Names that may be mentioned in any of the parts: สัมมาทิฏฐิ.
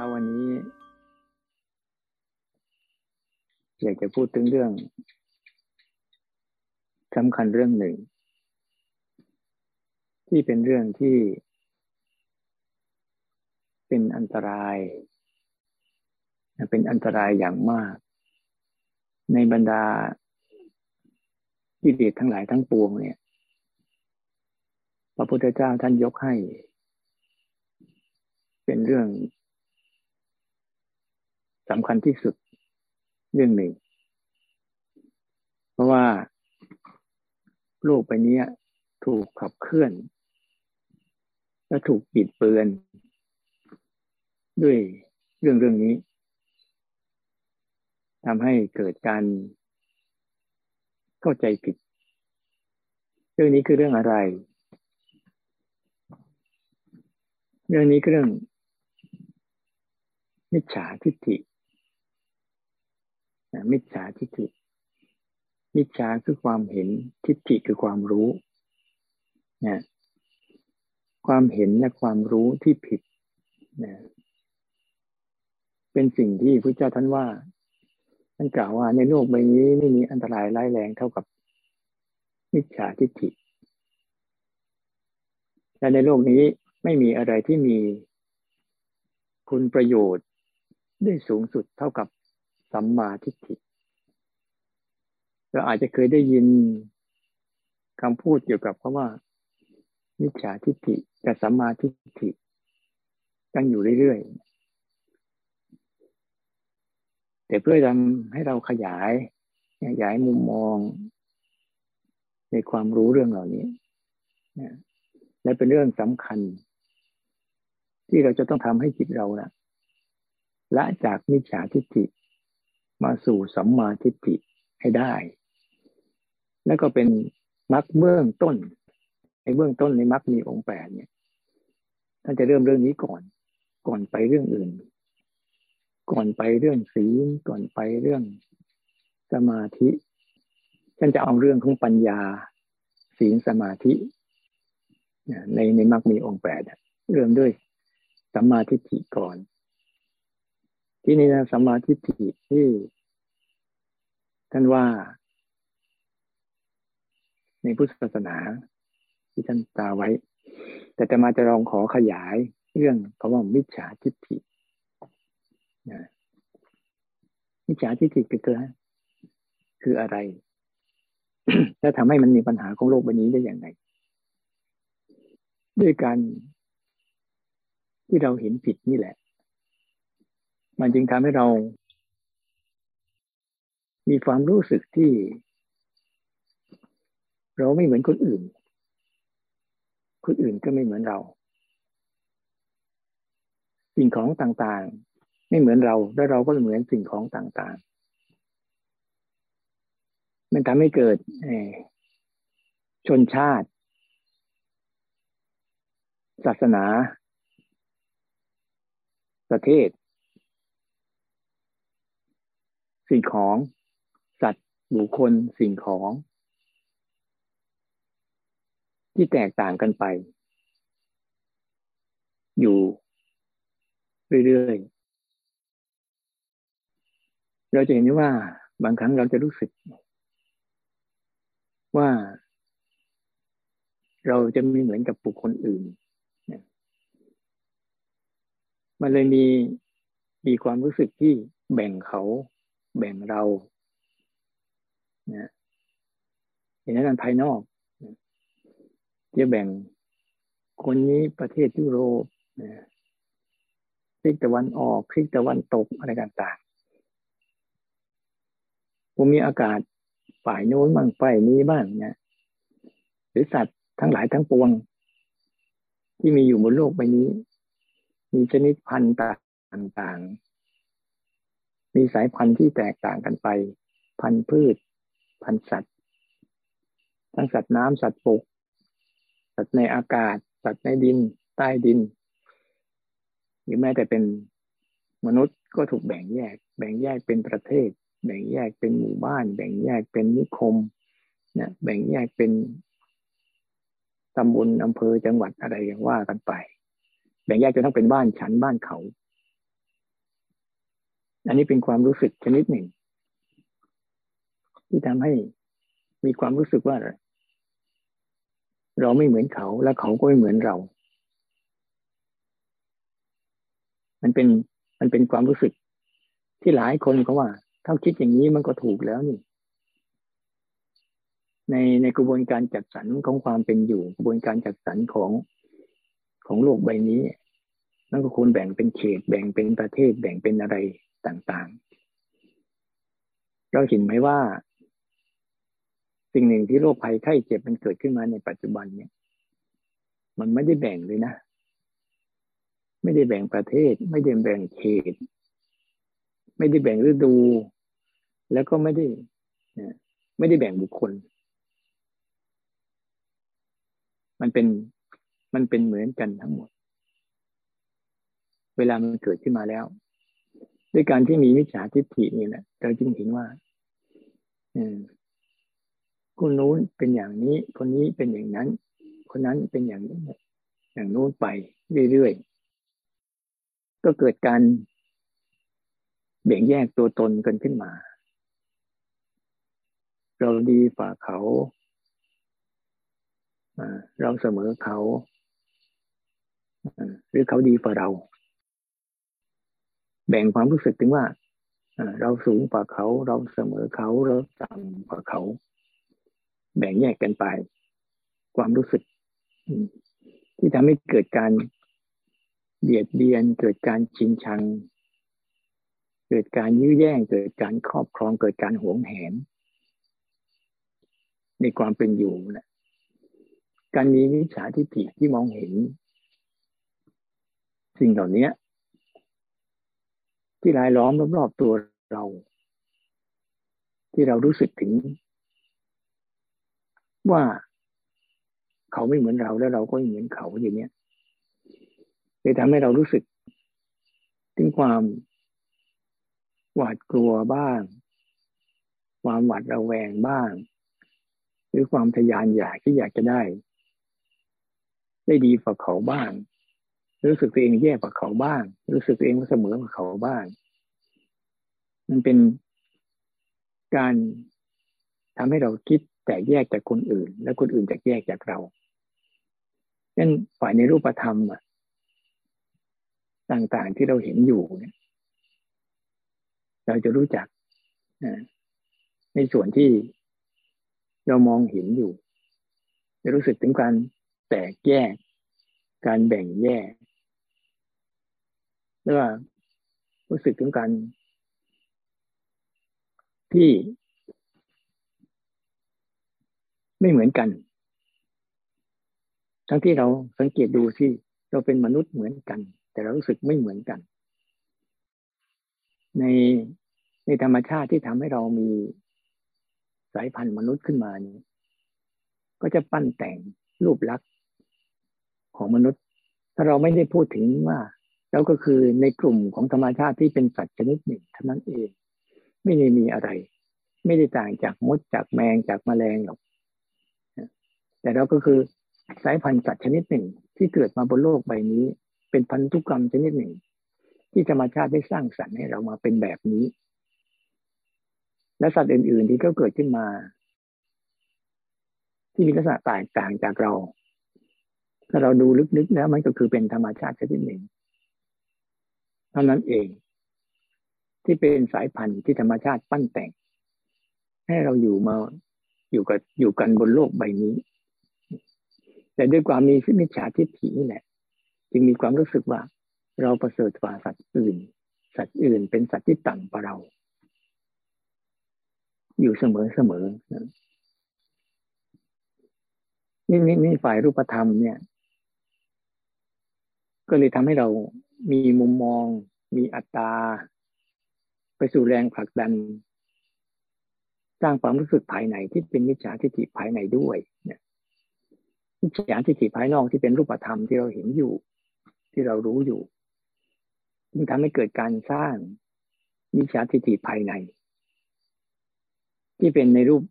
ช้าวันนี้อยากจะพูดถึงเรื่องสำคัญเรื่องหนึ่งที่เป็นเรื่องที่เป็นอันตรายอย่างมากในบรรดากิเลสทั้งหลายทั้งปวงเนี่ยพระพุทธเจ้าท่านยกให้เป็นเรื่องสำคัญที่สุดเรื่องหนึ่งเพราะว่าโลกใบนี้ถูกขับเคลื่อนและถูกบิดเบือนด้วยเรื่องนี้ทำให้เกิดการเข้าใจผิดเรื่องนี้คือเรื่องอะไรเรื่องนี้คือเรื่องมิจฉาทิฏฐิมิจฉาคือความเห็นทิฏฐิคือความรู้นะความเห็นและความรู้ที่ผิดนะเป็นสิ่งที่พระเจ้าท่านว่าท่านกล่าวว่าในโลกใบนี้ไม่มีอันตรายร้ายแรงเท่ากับมิจฉาทิฏฐิและในโลกนี้ไม่มีอะไรที่มีคุณประโยชน์ได้สูงสุดเท่ากับสัมมาทิฏฐิเราอาจจะเคยได้ยินคำพูดเกี่ยวกับคำว่ามิจฉาทิฏฐิกับสัมมาทิฏฐิกันอยู่เรื่อยๆแต่เพื่อทำให้เราขยายมุมมองในความรู้เรื่องเหล่านี้และเป็นเรื่องสำคัญที่เราจะต้องทำให้จิตเรานะละจากมิจฉาทิฏฐิมาสู่สัมมาทิฏฐิให้ได้และก็เป็นมรรคเบื้องต้นในมรรคมีองค์8เนี่ยท่านจะเริ่มเรื่องนี้ก่อนไปเรื่องอื่นก่อนไปเรื่องศีลก่อนไปเรื่องสมาธิท่านจะเอาเรื่องของปัญญาศีลสมาธิในมรรคมีองค์8เริ่มด้วยสัมมาทิฏฐิก่อนที่นี่นะสัมมาทิฏฐิที่ท่านว่าในพุทธศาสนาที่ท่านตาไว้แต่จะมาจะลองขอขยายเรื่องคำว่ามิจฉาทิฏฐิมิจฉาทิฏฐิคืออะไรและทำให้มันมีปัญหาของโลกใบนี้ได้อย่างไรด้วยการที่เราเห็นผิดนี่แหละมันจึงทำให้เรามีความรู้สึกที่เราไม่เหมือนคนอื่นก็ไม่เหมือนเราสิ่งของต่างๆไม่เหมือนเราและเราก็ไม่เหมือนสิ่งของต่างๆมันทำให้เกิดชนชาติศาสนาประเทศสิ่งของสัตว์บุคคลสิ่งของที่แตกต่างกันไปอยู่เรื่อยๆเราจะเห็นได้ว่าบางครั้งเราจะรู้สึกว่าเราจะไม่เหมือนกับบุคคลอื่นมันเลยมีความรู้สึกที่แบ่งเขาแบ่งเรานะอย่างนั้นการภายนอกจะแบ่งคนนี้ประเทศยุโรปซีกตะวันออกซีกตะวันตกอะไรต่างๆภูมิอากาศฝ่ายโน้นบ้างฝ่ายนี้บ้างนะหรือสัตว์ทั้งหลายทั้งปวงที่มีอยู่บนโลกใบนี้มีชนิดพันธุ์ต่างๆมีสายพันธุ์ที่แตกต่างกันไปพันธุ์พืชพันธุ์สัตว์ทั้งสัตว์น้ำสัตว์บกสัตว์ในอากาศสัตว์ในดินใต้ดินหรือแม้แต่เป็นมนุษย์ก็ถูกแบ่งแยกเป็นประเทศแบ่งแยกเป็นหมู่บ้านแบ่งแยกเป็นนิคมนะแบ่งแยกเป็นตำบลอำเภอจังหวัดอะไรอย่างว่ากันไปแบ่งแยกจนทั้งเป็นบ้านชั้นบ้านเขา อันนี้เป็นความรู้สึกชนิดหนึ่งที่ทำให้มีความรู้สึกว่าเราไม่เหมือนเขาและเขาก็ไม่เหมือนเรามันเป็นความรู้สึกที่หลายคนเขาว่าถ้าคิดอย่างนี้มันก็ถูกแล้วนี่ในกระบวนการจัดสรรของความเป็นอยู่กระบวนการจัดสรรของโลกใบนี้นั่นก็ควรแบ่งเป็นเขตแบ่งเป็นประเทศแบ่งเป็นอะไรต่างๆเราเห็นไหมว่าสิ่งหนึ่งที่โรคภัยไข้เจ็บมันเกิดขึ้นมาในปัจจุบันเนี่ยมันไม่ได้แบ่งเลยนะไม่ได้แบ่งประเทศไม่ได้แบ่งเขตไม่ได้แบ่งฤดูแล้วก็ไม่ได้แบ่งบุคคลมันเป็นเหมือนกันทั้งหมดเวลามันเกิดขึ้นมาแล้วด้วยการที่มีมิจฉาทิฏฐินี่แหละเราจึงเห็นว่าคนนู้นเป็นอย่างนี้คนนี้เป็นอย่างนั้นคนนั้นเป็นอย่างนี้อย่างโน้นไปเรื่อยๆก็เกิดการแบ่งแยกตัวตนกันขึ้นมาเราดีฝ่าเขาเราเสมอเขาหรือเขาดีฝ่าเราแบ่งความรู้สึกถึงว่าเราสูงฝ่าเขาเราเสมอเขาเราต่ำฝ่าเขาแบ่งแยกกันไปความรู้สึกที่ทำให้เกิดการเบียดเบียนเกิดการชิงชังเกิดการยื้อแย่งเกิดการครอบครองเกิดการหวงแหนในความเป็นอยู่นะการมีมิจฉาทิฏฐิที่มองเห็นสิ่งเหล่านี้ที่รายล้อมรอบๆตัวเราที่เรารู้สึกถึงว่าเขาไม่เหมือนเราแล้วเราก็ไม่เหมือนเขาอย่างนี้เลยทำให้เรารู้สึกถึงความหวาดกลัวบ้างความหวาดระแวงบ้างหรือความทะยานอยากที่อยากจะได้ดีกว่าเขาบ้างรู้สึกตัวเองแย่กว่าเขาบ้างรู้สึกตัวเองเสมอกว่าเขาบ้างมันเป็นการทำให้เราคิดแตกแยกจากคนอื่นและคนอื่นแตกแยกจากเรานั่นฝ่ายในรูปธรรมต่างๆที่เราเห็นอยู่เนี่ยเราจะรู้จักในส่วนที่เรามองเห็นอยู่จะรู้สึกถึงการแตกแยกการแบ่งแยกแล้วก็รู้สึกถึงการที่ไม่เหมือนกันทั้งที่เราสังเกตดูสิเราเป็นมนุษย์เหมือนกันแต่เรารู้สึกไม่เหมือนกันในธรรมชาติที่ทำให้เรามีสายพันธุ์มนุษย์ขึ้นมานี้ก็จะปั้นแต่งรูปลักษณ์ของมนุษย์ถ้าเราไม่ได้พูดถึงว่าเราก็คือในกลุ่มของธรรมชาติที่เป็นสัตว์ชนิดหนึ่งเท่านั้นเองไม่ได้มีอะไรไม่ได้ต่างจากมดจากแมงจากแมลงหรอกแต่เราก็คือสายพันธุ์สัตว์ชนิดหนึ่งที่เกิดมาบนโลกใบนี้เป็นพันธุกรรมชนิดหนึ่งที่ธรรมชาติได้สร้างสรรค์ให้เรามาเป็นแบบนี้และสัตว์อื่นๆที่ก็เกิดขึ้นมาที่มีลักษณะแตกต่างจากเราถ้าเราดูลึกๆแล้วมันก็คือเป็นธรรมชาติชนิดหนึ่งเท่านั้นเองที่เป็นสายพันธุ์ที่ธรรมชาติปั้นแต่งให้เราอยู่กันบนโลกใบนี้แต่ด้วยความมีมิจฉาทิฏฐินี่แหละจึงมีความรู้สึกว่าเราประเสริฐกว่าสัตว์อื่นเป็นสัตว์ที่ต่ำกว่าเราอยู่เสมอนี่ฝ่ายรูปธรรมเนี่ยก็เลยทำให้เรามีมุมมองมีอัตตาไปสู่แรงผลักดันสร้างความรู้สึกภายในที่เป็นมิจฉาทิฏฐิภายในด้วยเนี่ยมิจฉาทิฏฐิภายนอกที่เป็นรูปธรรมที่เราเห็นอยู่ที่เรารู้อยู่มันทำให้เกิดการสร้างมิจฉาทิฏฐิภายในที่เป็นในรูป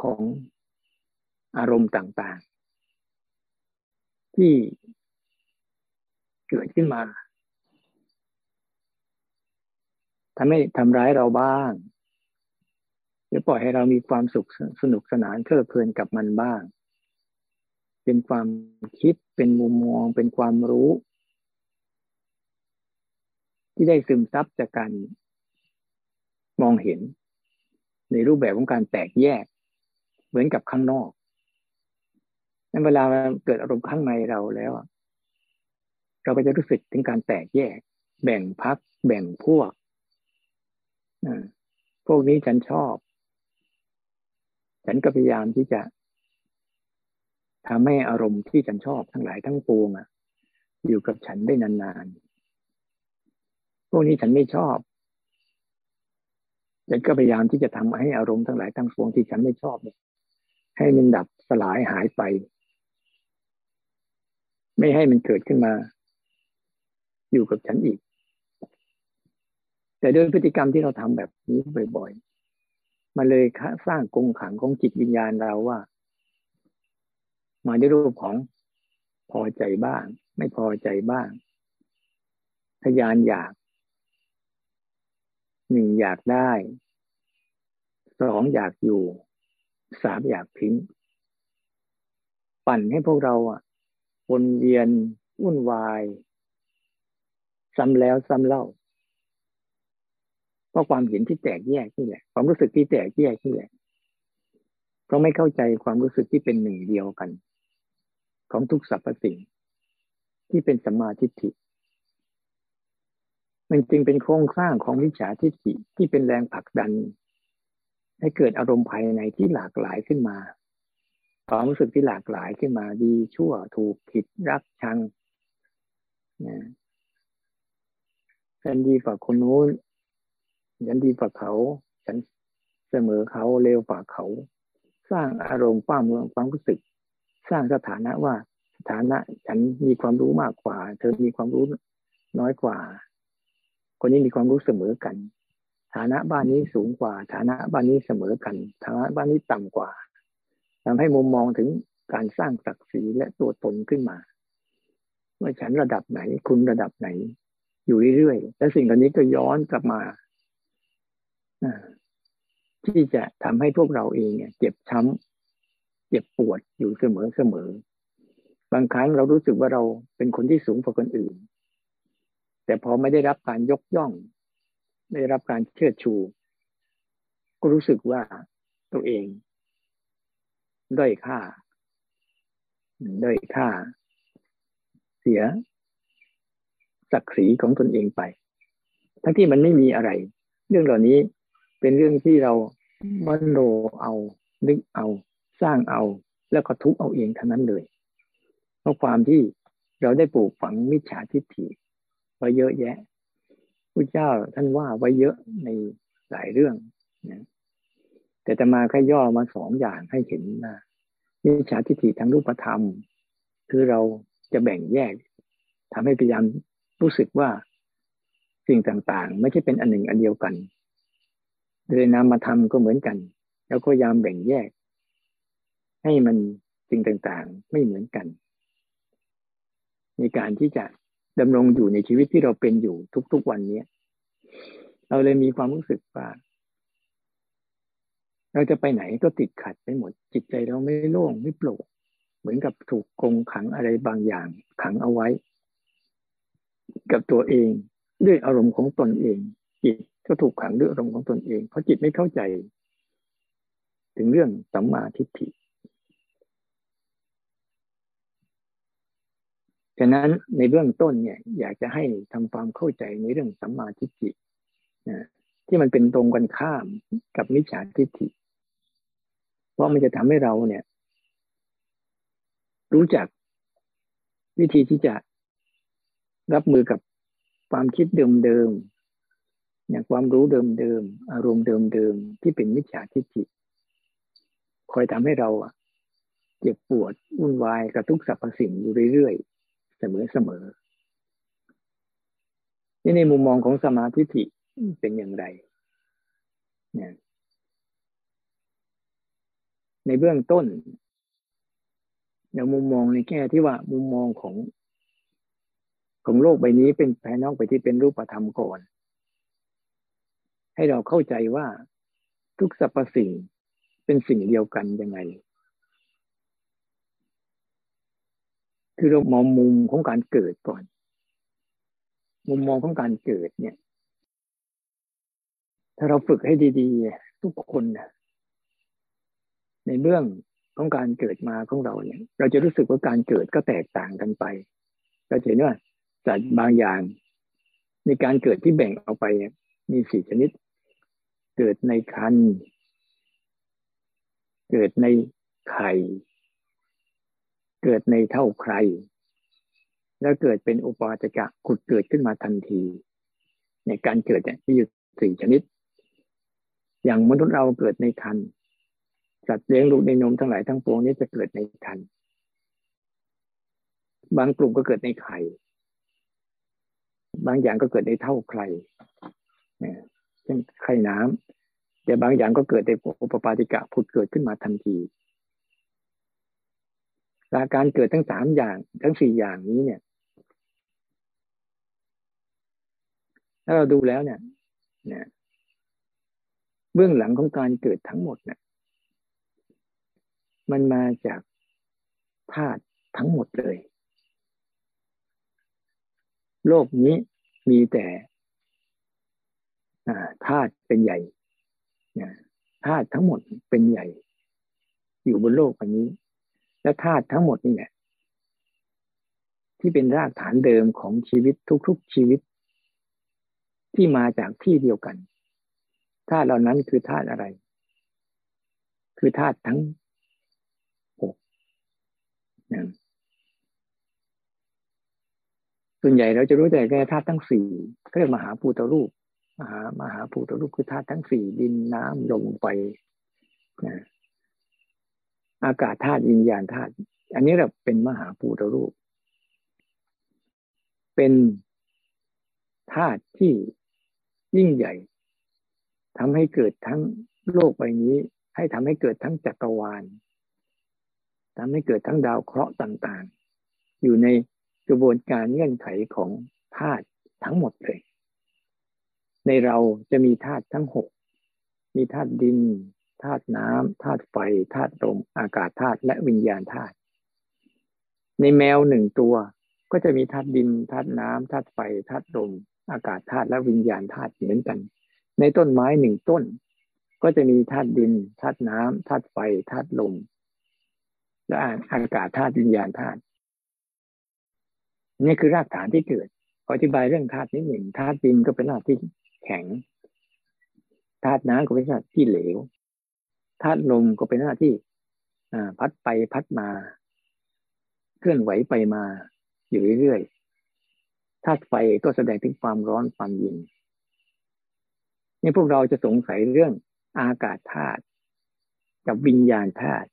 ของอารมณ์ต่างๆที่เกิดขึ้นมา ทำให้ทำร้ายเราบ้างหรือปล่อยให้เรามีความสุขสนุกสนานเพลิดเพลินกับมันบ้างเป็นความคิดเป็นมุมมองเป็นความรู้ที่ได้ซึมซับจากการมองเห็นในรูปแบบของการแตกแยกเหมือนกับข้างนอกนั้นเวลาเกิดอารมณ์ข้างในเราแล้วเราก็จะรู้สึกถึงการแตกแยกแบ่งพรรคแบ่งพวกพวกนี้ฉันชอบฉันก็พยายามที่จะทำให้อารมณ์ที่ฉันชอบทั้งหลายทั้งปวงอยู่กับฉันได้นานๆพวกนี้ฉันไม่ชอบฉันก็พยายามที่จะทำให้อารมณ์ทั้งหลายทั้งปวงที่ฉันไม่ชอบให้มันดับสลายหายไปไม่ให้มันเกิดขึ้นมาอยู่กับฉันอีกแต่ด้วยพฤติกรรมที่เราทำแบบนี้บ่อยๆมันเลยสร้างกรงขังของจิตวิญญาณเราว่ามาในรูปของพอใจบ้างไม่พอใจบ้างทยานอยากหนึ่งอยากได้สองอยากอยู่สามอยากทิ้งปั่นให้พวกเราวนเวียนวุ่นวายซ้ำแล้วซ้ำเล่าเพราะความเห็นที่แตกแยกนี่แหละความรู้สึกที่แตกแยกนี่แหละเพราะไม่เข้าใจความรู้สึกที่เป็นหนึ่งเดียวกันของทุกสรรพสิ่งที่เป็นสัมมาทิฏฐิมันจึงเป็นโครงสร้างของมิจฉาทิฏฐิที่เป็นแรงผลักดันให้เกิดอารมณ์ภายในที่หลากหลายขึ้นมาความรู้สึกที่หลากหลายขึ้นมาดีชั่วถูกผิดรักชังฉันดีกว่าคนโน้นฉันดีกว่าเขาฉันเสมอเขาเลวกว่าเขาสร้างอารมณ์ความรู้สึกสร้างสถานะว่าสถานะฉันมีความรู้มากกว่าเธอมีความรู้น้อยกว่าคนนี้มีความรู้เสมอกันฐานะบ้านนี้สูงกว่าฐานะบ้านนี้เสมอกันฐานะบ้านนี้ต่ำกว่าทำให้มุมมองถึงการสร้างศักดิ์ศรีและตัวตนขึ้นมาว่าฉันระดับไหนคุณระดับไหนอยู่เรื่อยๆและสิ่งเหล่านี้ก็ย้อนกลับมาที่จะทำให้พวกเราเองเจ็บช้ำเจ็บปวดอยู่เสมอๆบางครั้งเรารู้สึกว่าเราเป็นคนที่สูงกว่าคนอื่นแต่พอไม่ได้รับการยกย่องไม่ได้รับการเชิดชูก็รู้สึกว่าตัวเองด้อยค่าเสียศักดิ์ศรีของตนเองไปทั้งที่มันไม่มีอะไรเรื่องเหล่านี้เป็นเรื่องที่เรามโนเอานึกเอาสร้างเอาแล้วก็ทุบเอาเองทั้งนั้นเลยเพราะความที่เราได้ปลูกฝังมิจฉาทิฏฐิไว้เยอะแยะพุทธเจ้าท่านว่าไว้เยอะในหลายเรื่องนะแต่จะมาแค่ย่อมาสองอย่างให้เห็นนะมิจฉาทิฏฐิทางรูปธรรมคือเราจะแบ่งแยกทำให้พยายามรู้สึกว่าสิ่งต่างๆไม่ใช่เป็นอันหนึ่งอันเดียวกันโดยนามธรรมก็เหมือนกันแล้วก็พยายามแบ่งแยกให้มันสิ่งต่างๆไม่เหมือนกันในการที่จะดำรงอยู่ในชีวิตที่เราเป็นอยู่ทุกๆวันนี้เราเลยมีความรู้สึกว่าเราจะไปไหนก็ติดขัดไปหมดจิตใจเราไม่โล่งไม่โปร่งเหมือนกับถูกกรงขังอะไรบางอย่างขังเอาไว้กับตัวเองด้วยอารมณ์ของตนเองจิตก็ถูกขังด้วยอารมณ์ของตนเองเพราะจิตไม่เข้าใจถึงเรื่องสัมมาทิฏฐิฉะนั้นในเบื้องต้นเนี่ยอยากจะให้ทำความเข้าใจในเรื่องสัมมาทิฏฐิที่มันเป็นตรงกันข้ามกับมิจฉาทิฏฐิเพราะมันจะทำให้เราเนี่ยรู้จักวิธีที่จะรับมือกับความคิดเดิมๆอย่างความรู้เดิมๆอารมณ์เดิมๆที่เป็นมิจฉาทิฏฐิคอยทำให้เราเจ็บปวดวุ่นวายกับทุกสรรพสิ่งอยู่เรื่อยๆเสมอนี่ในมุมมองของสัมมาทิฏฐิเป็นอย่างไรเนี่ยในเบื้องต้นในมุมมองในแง่ที่ว่ามุมมองของโลกใบนี้เป็นภายนอกไปที่เป็นรูปธรรมก่อน ให้เราเข้าใจว่าทุกสรรพสิ่งเป็นสิ่งเดียวกันยังไงคือเรามองมุมของการเกิดก่อนมุมมองของการเกิดเนี่ยถ้าเราฝึกให้ดีๆทุกคนนะในเรื่องของการเกิดมาของเราเนี่ยเราจะรู้สึกว่าการเกิดก็แตกต่างกันไปเราเห็นว่าสัตว์บางอย่างในการเกิดที่แบ่งออกไปมี4ชนิดเกิดในครรภ์เกิดในไข่เกิดในเท่าใครแล้วเกิดเป็นอุปาจกะขุดเกิดขึ้นมาทันทีในการเกิดเนี่ยมีอยู่4ชนิดอย่างมนุษย์เราเกิดในครรภ์สัตว์เลี้ยงลูกในนมทั้งหลายทั้งปวงนี้จะเกิดในครรภ์บางกลุ่มก็เกิดในไข่บางอย่างก็เกิดในเท่าใครเช่นไข่น้ำแต่บางอย่างก็เกิดในอุปปาติกะผุดเกิดขึ้นมาทันทีและการเกิดทั้ง3อย่างทั้ง4อย่างนี้เนี่ยถ้าเราดูแล้วเนี่ยเบื้องหลังของการเกิดทั้งหมดเนี่ยมันมาจากธาตุทั้งหมดเลยโลกนี้มีแต่ธาตุเป็นใหญ่ธาตุทั้งหมดเป็นใหญ่อยู่บนโลกอันนี้และธาตุทั้งหมดนี่แหละที่เป็นรากฐานเดิมของชีวิตทุกๆชีวิตที่มาจากที่เดียวกันธาตุเหล่านั้นคือธาตุอะไรคือธาตุทั้งส่วนใหญ่เราจะรู้แต่แค่ธาตุทั้ง4ก็เรียกมหาภูตรูปมหาภูตรูปคือธาตุทั้ง4ดินน้ำลมไฟอากาศธาตุวิญญาณธาตุอันนี้เราเป็นมหาภูตรูปเป็นธาตุที่ยิ่งใหญ่ทำให้เกิดทั้งโลกใบนี้ให้ทำให้เกิดทั้งจักรวาลทำให้เกิดทั้งดาวเคราะห์ต่างๆอยู่ในกระบวนการเงื่อนไขของธาตุทั้งหมดเลยในเราจะมีธาตุทั้ง6มีธาตุดินธาตุน้ำธาตุไฟธาตุลมอากาศธาตุและวิญญาณธาตุในแมว1ตัวก็จะมีธาตุดินธาตุน้ำธาตุไฟธาตุลมอากาศธาตุและวิญญาณธาตุเหมือนกันในต้นไม้1ต้นก็จะมีธาตุดินธาตุน้ำธาตุไฟธาตุลมและอากาศธาตุวิญญาณธาตุนี่คือรากฐานที่เกิดอธิบายเรื่องธาตุนิดหนึ่งธาตุดินก็เป็นธาตุที่แข็งธาตุน้ำก็เป็นธาตุที่เหลวธาตุลมก็เป็นธาตุที่พัดไปพัดมาเคลื่อนไหวไปมาอยู่เรื่อยๆธาตุไฟก็แสดงถึงความร้อนความเย็นนี่พวกเราจะสงสัยเรื่องอากาศธาตุกับวิญญาณธาตุ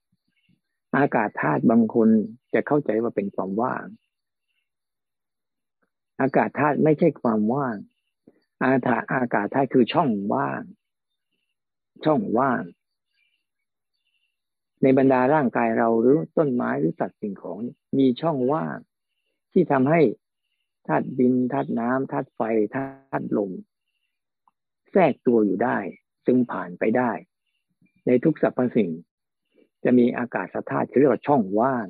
อากาศธาตุบางคนจะเข้าใจว่าเป็นความว่างอากาศธาตุไม่ใช่ความว่างอากาศธาตุคือช่องว่างในบรรดาร่างกายเราหรือต้นไม้หรือสัตว์สิ่งของมีช่องว่างที่ทำให้ธาตุดินธาตุน้ำธาตุไฟธาตุลมแทรกตัวอยู่ได้ซึ่งผ่านไปได้ในทุกสรรพสิ่งจะมีอากาศธาตุเรียกว่าช่องว่าง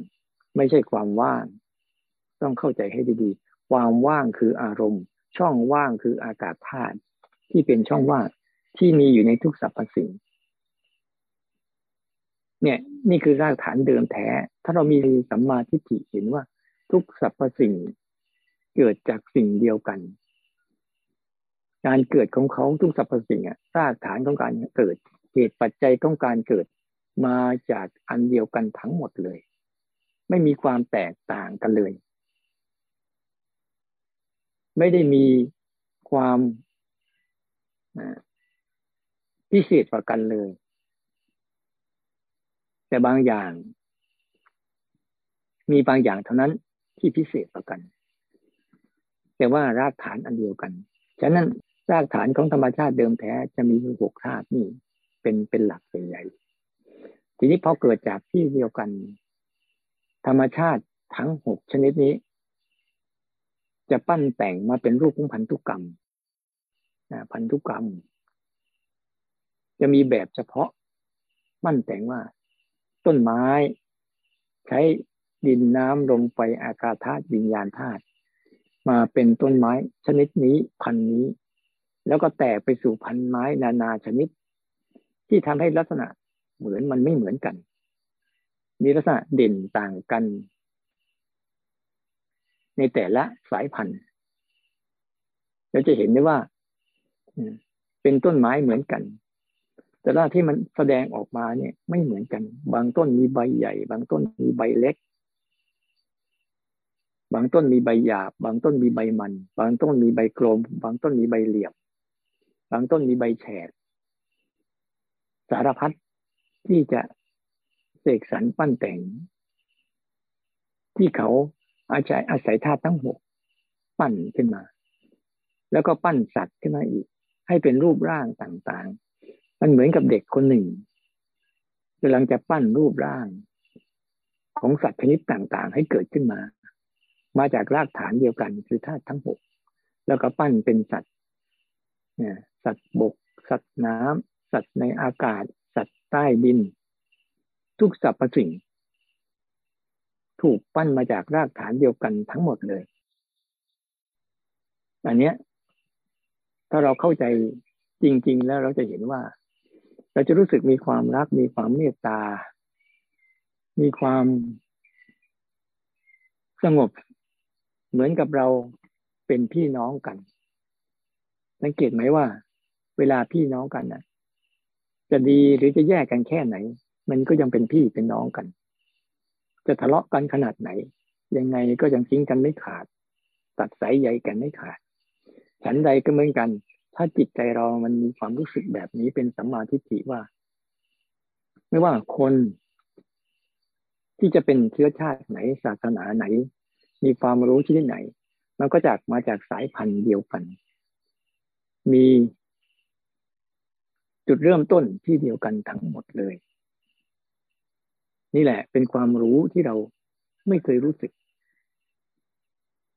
ไม่ใช่ความว่างต้องเข้าใจให้ดีๆความว่างคืออารมณ์ช่องว่างคืออากาศธาตุที่เป็นช่องว่างที่มีอยู่ในทุกสรรพสิ่งเนี่ยนี่คือรากฐานเดิมแท้ถ้าเรามีสัมมาทิฏฐิเห็นว่าทุกสรรพสิ่งเกิดจากสิ่งเดียวกันการเกิดของเขาทุกสรรพสิ่งอ่ะรากฐานของการเกิดเหตุปัจจัยของการเกิดมาจากอันเดียวกันทั้งหมดเลยไม่มีความแตกต่างกันเลยไม่ได้มีความพิเศษกว่ากันเลยแต่บางอย่างมีบางอย่างเท่านั้นที่พิเศษกว่ากันแต่ว่ารากฐานอันเดียวกันฉะนั้นรากฐานของธรรมชาติเดิมแท้จะมี6ธาตุนี่เป็นหลักเป็นใหญ่ทีนี้พอเกิดจากที่เดียวกันธรรมชาติทั้ง6ชนิดนี้จะปั้นแต่งมาเป็นรูปของพันธุกรรม จะมีแบบเฉพาะมั่นแต่งว่าต้นไม้ใช้ดินน้ำลมไฟอากาศธาตุวิญญาณธาตุมาเป็นต้นไม้ชนิดนี้พันธุ์นี้แล้วก็แตกไปสู่พันธุ์ไม้นานาชนิดที่ทำให้ลักษณะเหมือนมันไม่เหมือนกันมีลักษณะเด่นต่างกันในแต่ละสายพันธุ์เราจะเห็นได้ว่าเป็นต้นไม้เหมือนกันแต่ละที่มันแสดงออกมาเนี่ยไม่เหมือนกันบางต้นมีใบใหญ่บางต้นมีใบเล็กบางต้นมีใบหยาบบางต้นมีใบมันบางต้นมีใบกลมบางต้นมีใบเหลี่ยมบางต้นมีใบแฉกสารพัดที่จะเสกสรรปั้นแต่งที่เขาอาศัยธาตุทั้งหกปั้นขึ้นมาแล้วก็ปั้นสัตว์ขึ้นมาอีกให้เป็นรูปร่างต่างๆมันเหมือนกับเด็กคนหนึ่งกำลังจะปั้นรูปร่างของสัตว์ชนิดต่างๆให้เกิดขึ้นมาจากรากฐานเดียวกันคือธาตุทั้งหกแล้วก็ปั้นเป็นสัตว์สัตว์บกสัตว์น้ำสัตว์ในอากาศสัตว์ใต้ดินทุกสรรพสิ่งถูกปั้นมาจากรากฐานเดียวกันทั้งหมดเลยอันเนี้ยถ้าเราเข้าใจจริงๆแล้วเราจะเห็นว่าเราจะรู้สึกมีความรักมีความเมตตามีความสงบเหมือนกับเราเป็นพี่น้องกันสังเกตไหมว่าเวลาพี่น้องกันน่ะจะดีหรือจะแยกกันแค่ไหนมันก็ยังเป็นพี่เป็นน้องกันจะทะเลาะกันขนาดไหนยังไงก็ยังทิ้งกันไม่ขาดตัดสายใยกันไม่ขาดฉันใดก็เหมือนกันถ้าจิตใจเรามันมีความรู้สึกแบบนี้เป็นสัมมาทิฏฐิว่าไม่ว่าคนที่จะเป็นเชื้อชาติไหนศาสนาไหนมีความรู้ที่ไหนมันก็จากมาจากสายพันธุ์เดียวกันมีจุดเริ่มต้นที่เดียวกันทั้งหมดเลยนี่แหละเป็นความรู้ที่เราไม่เคยรู้สึก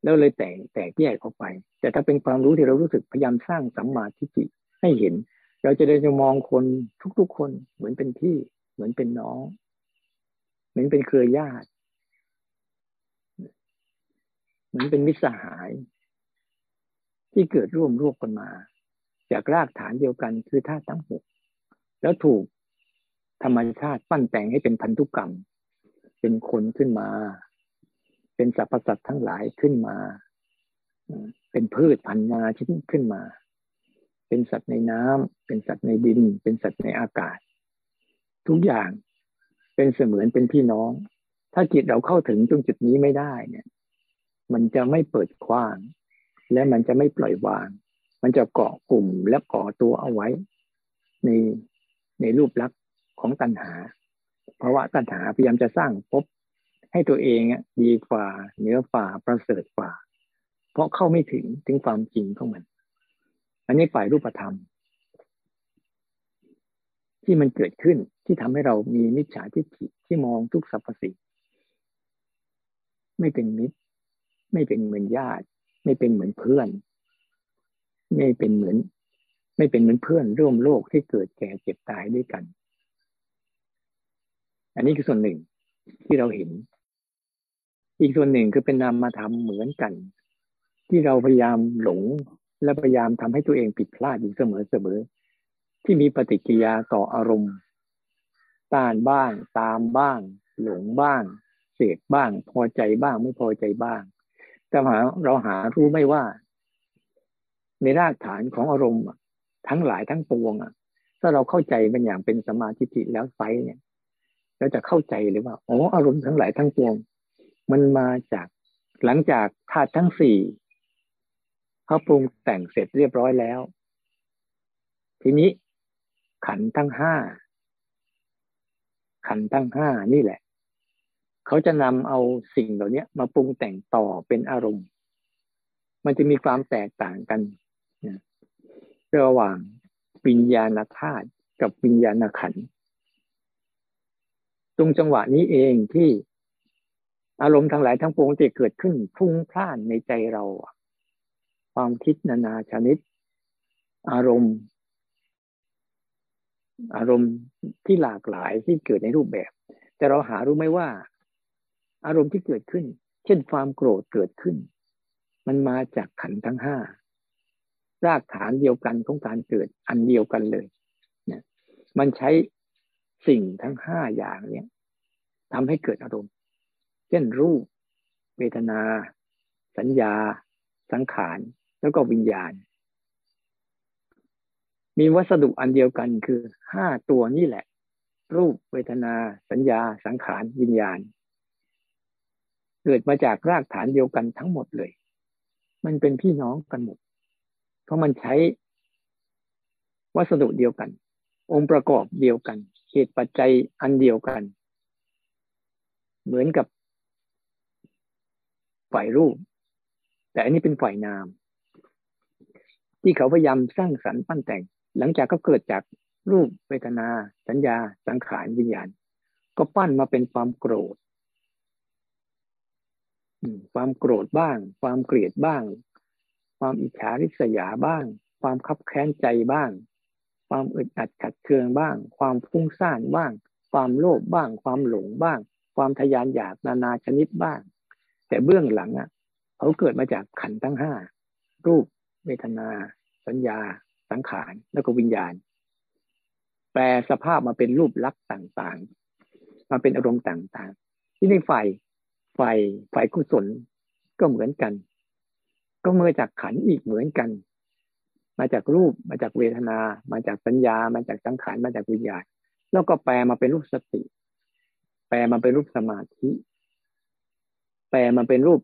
แล้วเลยแตกแยกออกไปแต่ถ้าเป็นความรู้ที่เรารู้สึกพยายามสร้างสัมมาทิฏฐิให้เห็นเราจะได้มองคนทุกๆคนเหมือนเป็นพี่เหมือนเป็นน้องเหมือนเป็นเครือญาติเหมือนเป็นมิตรสหายที่เกิดร่วมกันมาจากรากฐานเดียวกันคือธาตุทั้งหกแล้วถูกธรรมชาติปั้นแต่งให้เป็นพันธุกรรมเป็นคนขึ้นมาเป็นสรรพสัตว์ทั้งหลายขึ้นมาเป็นพืชพันธุ์นาชนิดขึ้นมาเป็นสัตว์ในน้ำเป็นสัตว์ในดินเป็นสัตว์ในอากาศทุกอย่างเป็นเสมือนเป็นพี่น้องถ้าจิตเราเข้าถึงตรงจุดนี้ไม่ได้เนี่ยมันจะไม่เปิดกว้างและมันจะไม่ปล่อยวางมันจะเกาะกลุ่มและเกาะตัวเอาไว้ในรูปลักษณ์ของตัณหาเพราะว่าตัณหาพยายามจะสร้างภพให้ตัวเองดีกว่าเหนือกว่าประเสริฐกว่าเพราะเข้าไม่ถึงความจริงของมันอันนี้ฝ่ายรูปธรรมที่มันเกิดขึ้นที่ทำให้เรามีมิจฉาทิฏฐิที่มองทุกสรรพสิ่งไม่เป็นมิตรไม่เป็นเหมือนญาติไม่เป็นเหมือนเพื่อนไม่เป็นเหมือนเพื่อนร่วมโลกที่เกิดแก่เจ็บตายด้วยกันอันนี้คือส่วนหนึ่งที่เราเห็นอีกส่วนหนึ่งคือเป็นนามธรรมเหมือนกันที่เราพยายามหลงและพยายามทำให้ตัวเองผิดพลาดอยู่เสมอที่มีปฏิกิริยาต่ออารมณ์ต้านบ้างตามบ้างหลงบ้างเสพบ้างพอใจบ้างไม่พอใจบ้างแต่เราหารู้ไม่ว่าในรากฐานของอารมณ์ทั้งหลายทั้งปวงถ้าเราเข้าใจมันอย่างเป็นสัมมาทิฏฐิแล้วไซเนี่ยเราจะเข้าใจเลยว่าอ๋ออารมณ์ทั้งหลายทั้งปวงมันมาจากหลังจากธาตุทั้งสี่เขาปรุงแต่งเสร็จเรียบร้อยแล้วทีนี้ขันธ์ทั้งห้านี่แหละเขาจะนำเอาสิ่งเหล่านี้มาปรุงแต่งต่อเป็นอารมณ์มันจะมีความแตกต่างกันระหว่างวิญญาณธาตุกับวิญญาณขันธ์ตรงจังหวะนี้เองที่อารมณ์ทั้งหลายทั้งปวงจะเกิดขึ้นพุ่งพล่านในใจเราความคิดนานาชนิดอารมณ์ อารมณ์ที่หลากหลายที่เกิดในรูปแบบแต่เราหารู้ไหมว่าอารมณ์ที่เกิดขึ้นเช่นความโกรธเกิดขึ้นมันมาจากขันธ์ทั้งห้ารากฐานเดียวกันของการเกิดอันเดียวกันเลยนะมันใช้สิ่งทั้งห้าอย่างเนี้ยทำให้เกิดอารมณ์เช่นรูปเวทนาสัญญาสังขารแล้วก็วิญญาณมีวัสดุอันเดียวกันคือห้าตัวนี่แหละรูปเวทนาสัญญาสังขารวิญญาณเกิดมาจากรากฐานเดียวกันทั้งหมดเลยมันเป็นพี่น้องกันหมดเพราะมันใช้วัสดุเดียวกันองค์ประกอบเดียวกันเหตุปัจจัยอันเดียวกันเหมือนกับฝ่ายรูปแต่อันนี้เป็นฝ่ายนามที่เขาพยายามสร้างสรรค์ปั้นแต่งหลังจากก็เกิดจากรูปเวทนาสัญญาสังขารวิญญาณก็ปั้นมาเป็นความโกรธบ้างความเกลียดบ้างความอิจฉาริษยาบ้างความคับแค้นใจบ้างความอึดอัดขัดเคืองบ้างความฟุ้งซ่านบ้างความโลภบ้างความหลงบ้างความทยานอยากนานาชนิดบ้างแต่เบื้องหลังอ่ะเขาเกิดมาจากขันธ์ทั้งห้ารูปเวทนาสัญญาสังขารแล้วก็วิญญาณแปลสภาพมาเป็นรูปลักษณ์ต่างๆมาเป็นอารมณ์ต่างๆที่ในฝ่ายกุศลก็เหมือนกันก็มาจากขันธ์อีกเหมือนกันมาจากรูปมาจากเวทนามาจากสัญญามาจากสังขารมาจากวิญญาณแล้วก็แปลมาเป็นรูปสติแปลมาเป็นรูปสมาธิแปลมาเป็นรูป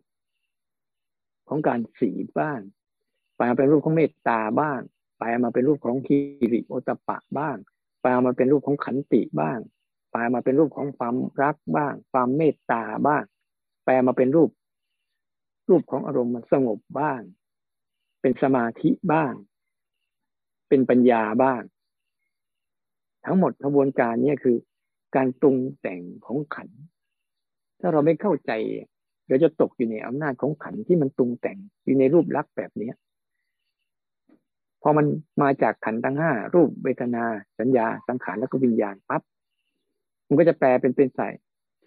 ของการศีลบ้างแปลมาเป็นรูปของเมตตาบ้างแปลมาเป็นรูปของคีริโอตตัปปะบ้างแปลมาเป็นรูปของขันติบ้างแปลมาเป็นรูปของความรักบ้างความเมตตาบ้างแปลมาเป็นรูปของอารมณ์มันสงบบ้างเป็นสมาธิบ้างเป็นปัญญาบ้างทั้งหมดกระบวนการนี้คือการตรงแต่งของขันธ์ถ้าเราไม่เข้าใจเราจะตกอยู่ในอำนาจของขันธ์ที่มันตรงแต่งอยู่ในรูปลักษณ์แบบนี้พอมันมาจากขันธ์ทั้งห้ารูปเวทนาสัญญาสังขารแล้วก็วิญญาณปั๊บมันก็จะแปลเป็นสาย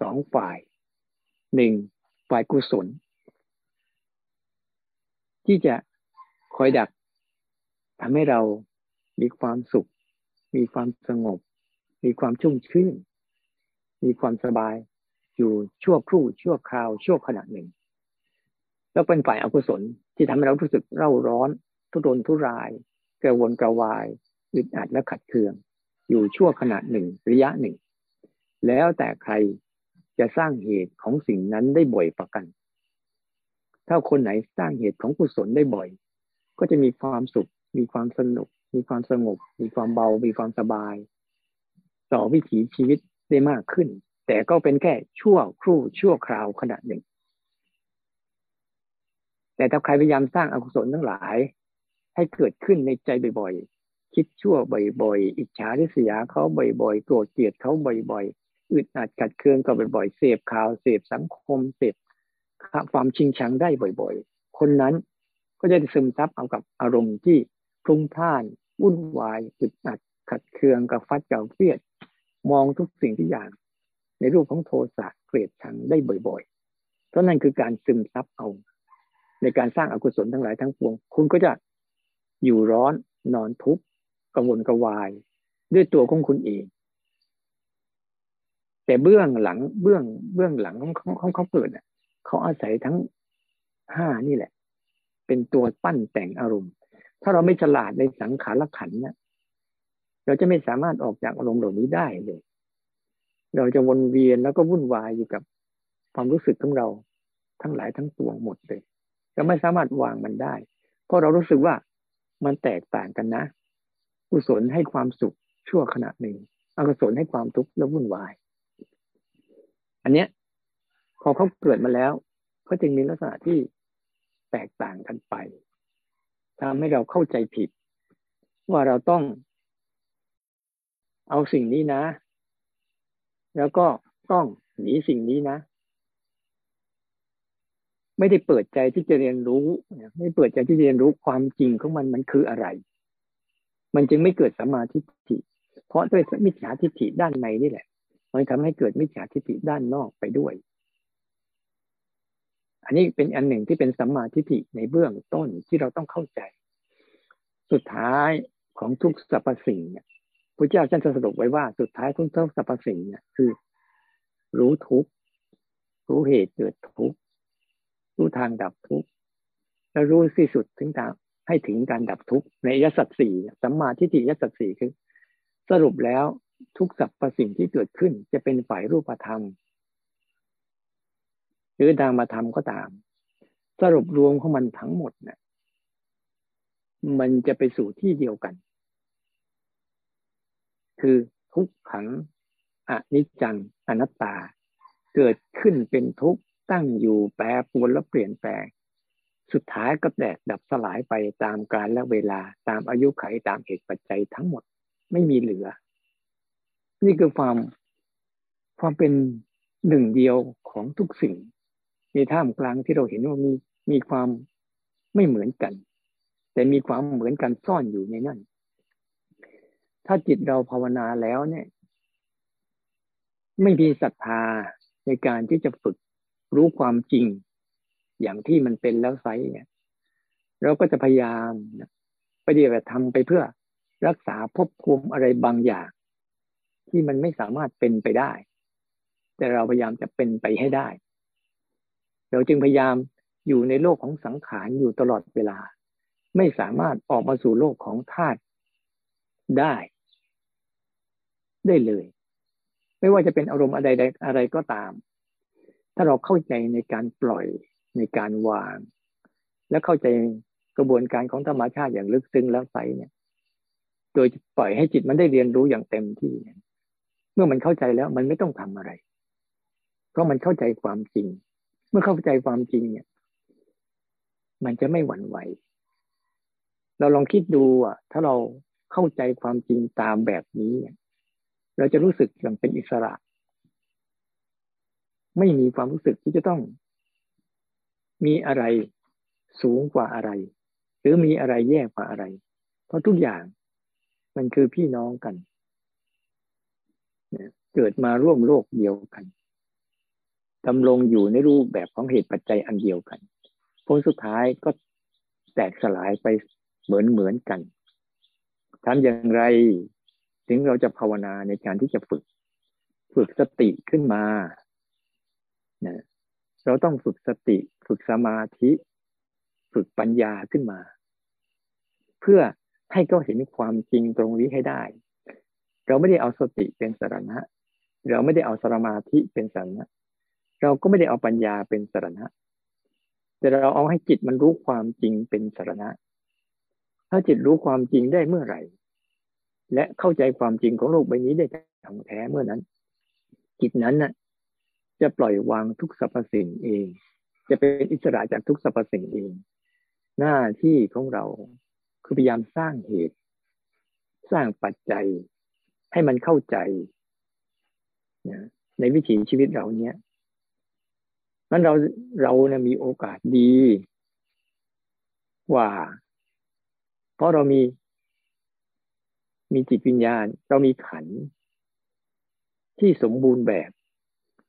สองฝ่ายหนึ่งฝ่ายกุศลที่จะคอยดักทำให้เรามีความสุขมีความสงบมีความชุ่มชื่นมีความสบายอยู่ชั่วครู่ชั่วคราวชั่วขณะหนึ่งแล้วเป็นฝ่ายอกุศลที่ทำให้เรารู้สึกเร่าร้อนทุรนทุรายกระวนกระวายอึดอัดและขัดเคืองอยู่ชั่วขณะหนึ่งระยะหนึ่งแล้วแต่ใครจะสร้างเหตุของสิ่งนั้นได้บ่อยประกันถ้าคนไหนสร้างเหตุของกุศลได้บ่อยก็จะมีความสุขมีความสนุกมีความสงบมีความเบามีความสบายต่อวิถีชีวิตได้มากขึ้นแต่ก็เป็นแค่ชั่วครู่ชั่วคราวขณะหนึ่งแต่ถ้าใครพยายามสร้างอกุศลทั้งหลายให้เกิดขึ้นในใจบ่อยๆคิดชั่วบ่อยๆอิจฉาริษยาเขาบ่อยๆโกรธเกลียดเขาบ่อยๆอึดอัดขัดเคืองก็บ่อยๆเสพข่าวเสพสังคมเสพความชิงชังได้บ่อยๆคนนั้นก็จะซึมซับเอากับอารมณ์ที่พลุ่งพล่านวุ่นวายอึดอัดขัดเคืองกับฟัดกับเกลียดมองทุกสิ่งทุกอย่างในรูปของโทสะเกลียดชังได้บ่อยๆเพราะนั่นคือการซึมซับเอาในการสร้างอกุศลทั้งหลายทั้งปวงคุณก็จะอยู่ร้อนนอนทุกข์กังวลกระวายด้วยตัวของคุณเองแต่เบื้องหลังของเขาเกิดน่ะเขาอาศัยทั้งห้านี่แหละเป็นตัวปั้นแต่งอารมณ์ถ้าเราไม่ฉลาดในสังขารขันธ์นะเราจะไม่สามารถออกจากอารมณ์เหล่านี้ได้เลยเราจะวนเวียนแล้วก็วุ่นวายอยู่กับความรู้สึกของเราทั้งหลายทั้งปวงหมดเลยจะไม่สามารถวางมันได้เพราะเรารู้สึกว่ามันแตกต่างกันนะกุศลให้ความสุขชั่วขณะหนึ่งอกุศลให้ความทุกข์และวุ่นวายอันเนี้ยพอเขาเกิดมาแล้วก็จึงมีลักษณะที่แตกต่างกันไปทำให้เราเข้าใจผิดว่าเราต้องเอาสิ่งนี้นะแล้วก็ต้องหนีสิ่งนี้นะไม่ได้เปิดใจที่จะเรียนรู้ไม่เปิดใจที่จะเรียนรู้ความจริงของมันคืออะไรมันจึงไม่เกิดสัมมาทิฏฐิ เพราะด้วยมิจฉาทิฏฐิด้านในนี่แหละมันทำให้เกิดมิจฉาทิฏฐิด้านนอกไปด้วยอันนี้เป็นอันหนึ่งที่เป็นสัมมาทิฏฐิในเบื้องต้นที่เราต้องเข้าใจสุดท้ายของทุกสรรพสิ่งเนี่ยพระเจ้าท่านสรุปไว้ว่าสุดท้ายของทุกสรรพสิ่งเนี่ยคือรู้ทุกข์รู้เหตุเกิดทุกข์รู้ทางดับทุกข์และรู้ที่สุดถึงทางให้ถึงการดับทุกข์ในอริยสัจสี่สัมมาทิฏฐิอริยสัจสี่คือสรุปแล้วทุกสรรพสิ่งที่เกิดขึ้นจะเป็นฝ่ายรูปธรรมหรือนามธรรมก็ตามสรุปรวมของมันทั้งหมดเนี่ยมันจะไปสู่ที่เดียวกันคือทุกขังอนิจจังอนัตตาเกิดขึ้นเป็นทุกข์ตั้งอยู่แปรปรวนและเปลี่ยนแปลงสุดท้ายก็แตกดับสลายไปตามกาลและเวลาตามอายุไขตามเหตุปัจจัยทั้งหมดไม่มีเหลือนี่คือความเป็นหนึ่งเดียวของทุกสิ่งในท่ามกลางที่เราเห็นว่ามีความไม่เหมือนกันแต่มีความเหมือนกันซ่อนอยู่ในนั้นถ้าจิตเราภาวนาแล้วเนี่ยไม่มีศรัทธาในการที่จะฝึกรู้ความจริงอย่างที่มันเป็นแล้วไซเนี่ยเราก็จะพยายามปฏิบัติธรรมไปเพื่อรักษาภพภูมิอะไรบางอย่างที่มันไม่สามารถเป็นไปได้แต่เราพยายามจะเป็นไปให้ได้เราจึงพยายามอยู่ในโลกของสังขารอยู่ตลอดเวลาไม่สามารถออกมาสู่โลกของธาตุได้เลยไม่ว่าจะเป็นอารมณ์อะไรก็ตามถ้าเราเข้าใจในการปล่อยในการวางและเข้าใจกระบวนการของธรรมชาติอย่างลึกซึ้งแล้วไซเนี่ยโดยปล่อยให้จิตมันได้เรียนรู้อย่างเต็มที่เมื่อมันเข้าใจแล้วมันไม่ต้องทำอะไรเพราะมันเข้าใจความจริงเมื่อเข้าใจความจริงเนี่ยมันจะไม่หวั่นไหวเราลองคิดดูอ่ะถ้าเราเข้าใจความจริงตามแบบนี้เราจะรู้สึกอย่างเป็นอิสระไม่มีความรู้สึกที่จะต้องมีอะไรสูงกว่าอะไรหรือมีอะไรแย่กว่าอะไรเพราะทุกอย่างมันคือพี่น้องกันเกิดมาร่วมโลกเดียวกันดำรงอยู่ในรูปแบบของเหตุปัจจัยอันเดียวกันผลสุดท้ายก็แตกสลายไปเหมือนกันทำอย่างไรถึงเราจะภาวนาในการที่จะฝึกสติขึ้นมานะเราต้องฝึกสติฝึกสมาธิฝึกปัญญาขึ้นมาเพื่อให้เขาเห็นความจริงตรงนี้ให้ได้เราไม่ได้เอาสติเป็นสรณะเราไม่ได้เอาสมาธิเป็นสรณะเราก็ไม่ได้เอาปัญญาเป็นสรณะแต่เราเอาให้จิตมันรู้ความจริงเป็นสรณะถ้าจิตรู้ความจริงได้เมื่อไหร่และเข้าใจความจริงของโลกใบนี้ได้อย่างแท้เมื่อนั้นจิตนั้นน่ะจะปล่อยวางทุกสรรพสิ่งเองจะเป็นอิสระจากทุกสรรพสิ่งเองหน้าที่ของเราคือพยายามสร้างเหตุสร้างปัจจัยให้มันเข้าใจนะในวิถีชีวิตเราเนี้ยนั้นเราเนี่ยมีโอกาสดีกว่าเพราะเรามีจิตวิญญาณเรามีขันธ์ที่สมบูรณ์แบบ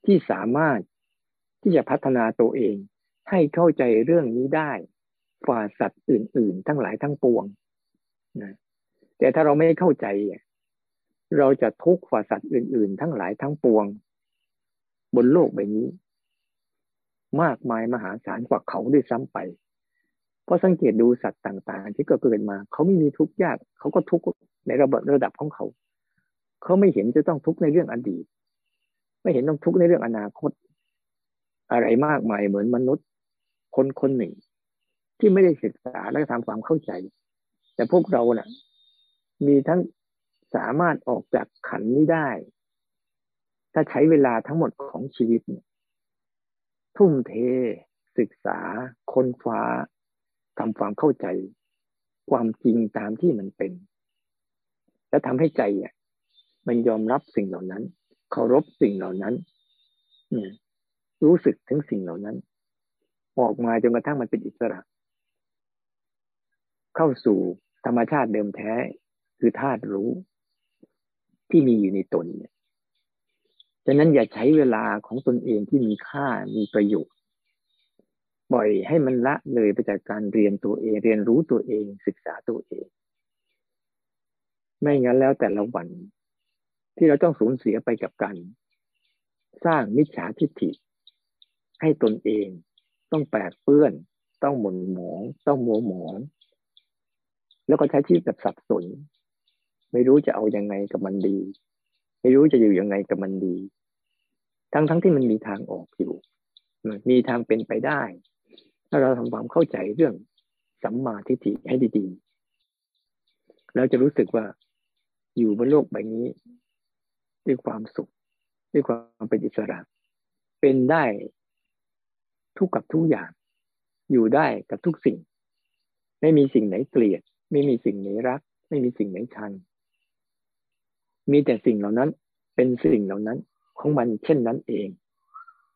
ที่สามารถที่จะพัฒนาตัวเองให้เข้าใจเรื่องนี้ได้กว่าสัตว์อื่นๆทั้งหลายทั้งปวงนะแต่ถ้าเราไม่เข้าใจเราจะทุกข์กว่าสัตว์อื่นๆทั้งหลายทั้งปวงบนโลกใบนี้มากมายมหาศาลกว่าเขาด้วยซ้ำไปเพราะสังเกตดูสัตว์ต่างๆที่เกิดมาเขาไม่มีทุกข์ยากเขาก็ทุกข์ในระดับของเขาเขาไม่เห็นจะต้องทุกข์ในเรื่องอดีตไม่เห็นต้องทุกข์ในเรื่องอนาคตอะไรมากมายเหมือนมนุษย์คนๆหนึ่งที่ไม่ได้ศึกษาและทำความเข้าใจแต่พวกเราเนี่ยมีทั้งสามารถออกจากขันธ์นี้ได้ถ้าใช้เวลาทั้งหมดของชีวิตทุ่มเทศึกษาค้นคว้าทำความเข้าใจความจริงตามที่มันเป็นและทำให้ใจมันยอมรับสิ่งเหล่านั้นเคารพสิ่งเหล่านั้นรู้สึกถึงสิ่งเหล่านั้นออกมาจนกระทั่งมันเป็นอิสระเข้าสู่ธรรมชาติเดิมแท้คือธาตุรู้ ที่มีอยู่ในตนเนี่ยฉะนั้นอย่าใช้เวลาของตนเองที่มีค่ามีประโยชน์ปล่อยให้มันละเลยไปจากการเรียนตัวเองเรียนรู้ตัวเองศึกษาตัวเองไม่งั้นแล้วแต่ละวันที่เราต้องสูญเสียไปกับการสร้างมิจฉาทิฏฐิให้ตนเองต้องแปดเปื้อนต้องหม่นหมองต้องมัวหมองแล้วก็ใช้ชีวิตแบบสับสนไม่รู้จะเอายังไงกับมันดีไม่รู้จะอยู่ยังไงกับมันดีทั้งที่มันมีทางออกอยู่มีทางเป็นไปได้ถ้าเราทำความเข้าใจเรื่องสัมมาทิฏฐิให้ดีๆแล้วจะรู้สึกว่าอยู่บนโลกใบนี้ด้วยความสุขด้วยความเป็นอิสระเป็นได้ทุกกับทุกอย่างอยู่ได้กับทุกสิ่งไม่มีสิ่งไหนเกลียดไม่มีสิ่งไหนรักไม่มีสิ่งไหนชังมีแต่สิ่งเหล่านั้นเป็นสิ่งเหล่านั้นของมันเช่นนั้นเอง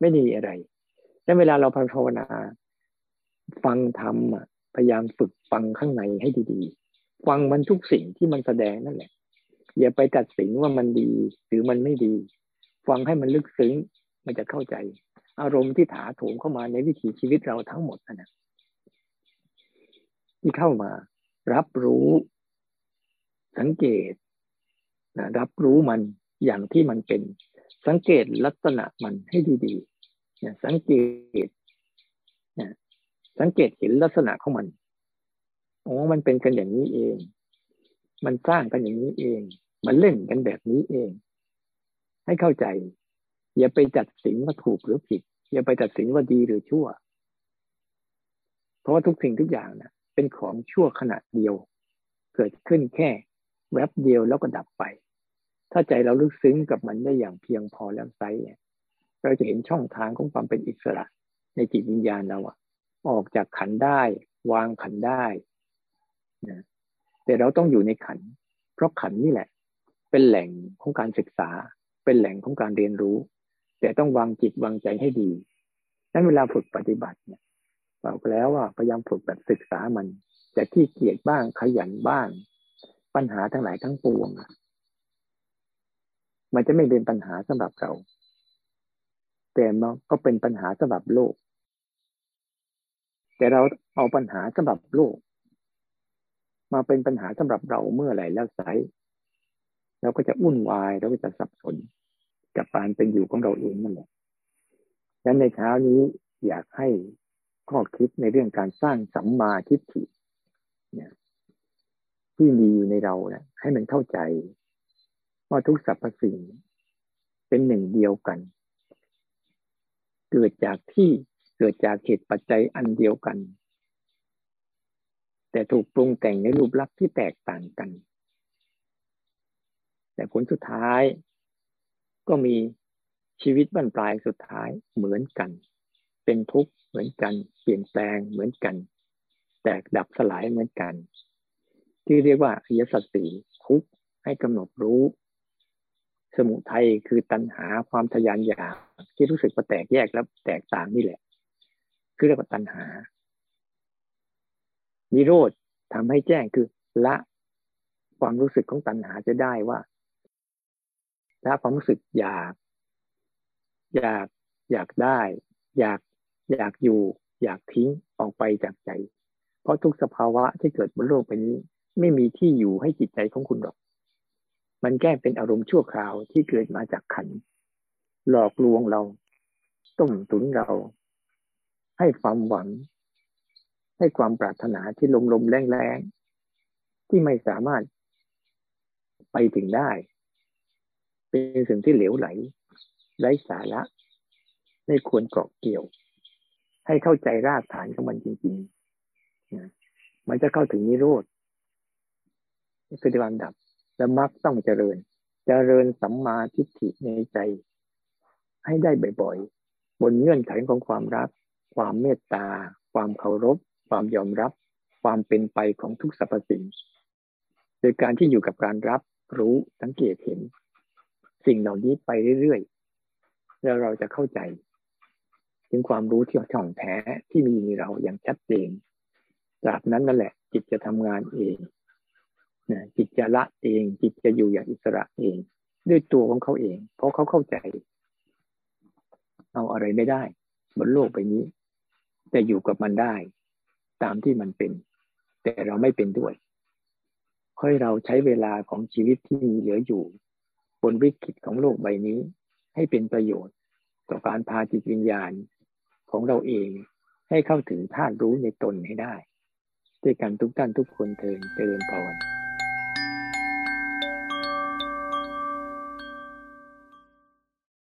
ไม่มีอะไรและเวลาเราภาวนาฟังธรรมพยายามฝึกฟังข้างในให้ดีๆฟังมันทุกสิ่งที่มันแสดงนั่นแหละอย่าไปตัดสินว่ามันดีหรือมันไม่ดีฟังให้มันลึกซึ้งมันจะเข้าใจอารมณ์ที่ถาโถมเข้ามาในวิถีชีวิตเราทั้งหมดนะที่เข้ามารับรู้สังเกตนะรับรู้มันอย่างที่มันเป็นสังเกตลักษณะมันให้ดีๆนะสังเกตนะสังเกตเห็นลักษณะของมันอ๋อมันเป็นกันอย่างนี้เองมันสร้างกันอย่างนี้เองมันเล่นกันแบบนี้เองให้เข้าใจอย่าไปตัดสินว่าถูกหรือผิดอย่าไปตัดสินว่าดีหรือชั่วเพราะว่าทุกสิ่งทุกอย่างนะเป็นของชั่วขณะเดียวเกิดขึ้นแค่แวบเดียวแล้วก็ดับไปถ้าใจเราลึกซึ้งกับมันได้อย่างเพียงพอแล้วไซเนี่ยเราจะเห็นช่องทางของความเป็นอิสระในจิตวิญญาณเราออกจากขันธ์ได้วางขันธ์ได้นะแต่เราต้องอยู่ในขันธ์เพราะขันธ์นี่แหละเป็นแหล่งของการศึกษาเป็นแหล่งของการเรียนรู้แต่ต้องวางจิตวางใจให้ดีนั้นเวลาฝึกปฏิบัติเนี่ยบอกแล้วว่าพยายามฝึกแบบศึกษามันจะขี้เกียจบ้างขยันบ้างปัญหาทั้งหลายทั้งปวงมันจะไม่เป็นปัญหาสำหรับเราแต่มันก็เป็นปัญหาสำหรับโลกแต่เราเอาปัญหาสำหรับโลกมาเป็นปัญหาสำหรับเราเมื่อไหร่แล้วไซเราก็จะวุ่นวายเราก็จะสับสนกับการเป็นอยู่ของเราเองนั่นแหละดังนั้นในเช้านี้อยากให้ข้อคิดในเรื่องการสร้างสัมมาทิฏฐิเนี่ยที่มีอยู่ในเรานะให้มันเข้าใจว่าทุกสรรพสิ่งเป็นหนึ่งเดียวกันเกิดจากเหตุปัจจัยอันเดียวกันแต่ถูกปรุงแต่งในรูปลักษณ์ที่แตกต่างกันแต่ผลสุดท้ายก็มีชีวิตบั้นปลายสุดท้ายเหมือนกันเป็นทุกข์เหมือนกันเปลี่ยนแปลงเหมือนกันแตกดับสลายเหมือนกันที่เรียกว่าอริยสัจสี่ทุกข์ให้กำหนดรู้สมุทัยคือตัณหาความทะยานอยากที่รู้สึกว่าแตกแยกแล้วแตกต่างนี่แหละคือเรียกว่าตัณหานิโรธทำให้แจ้งคือละความรู้สึกของตัณหาจะได้ว่าละความรู้สึกอยากได้อยากอยู่อยากทิ้งออกไปจากใจเพราะทุกสภาวะที่เกิดบนโลกใบนี้ไม่มีที่อยู่ให้จิตใจของคุณหรอกมันแค่เป็นอารมณ์ชั่วคราวที่เกิดมาจากขันธ์หลอกลวงเราต้มตุ๋นเราให้ความหวังให้ความปรารถนาที่ลมๆแรงๆที่ไม่สามารถไปถึงได้เป็นสิ่งที่เหลวไหลไร้สาระไม่ควรเกาะเกี่ยวให้เข้าใจรากฐานของมันจริงๆมันจะเข้าถึงนิโรธคือนิพพานดับและมรรคต้องเจริญสัมมาทิฏฐิในใจให้ได้บ่อยๆบนเงื่อนไขของความรักความเมตตาความเคารพความยอมรับความเป็นไปของทุกสรรพสิ่งโดยการที่อยู่กับการรับรู้สังเกตเห็นสิ่งเหล่านี้ไปเรื่อยๆแล้วเราจะเข้าใจถึงความรู้ที่ถ่องแท้ที่มีในเราอย่างชัดเจนจากนั้นนั่นแหละจิตจะทำงานเองจิตจะละเองจิตจะอยู่อย่างอิสระเอง ด้วยตัวของเขาเองเพราะเขาเข้าใจเอาอะไรไม่ได้บนโลกใบนี้แต่อยู่กับมันได้ตามที่มันเป็นแต่เราไม่เป็นด้วยค่อยเราใช้เวลาของชีวิตที่มีเหลืออยู่บนวิกฤตของโลกใบนี้ให้เป็นประโยชน์ต่อการพาจิตวิญญาณของเราเองให้เข้าถึงธาตุรู้ในตนให้ได้ด้วยกันทุกท่านทุกคนเทอญเจริญพร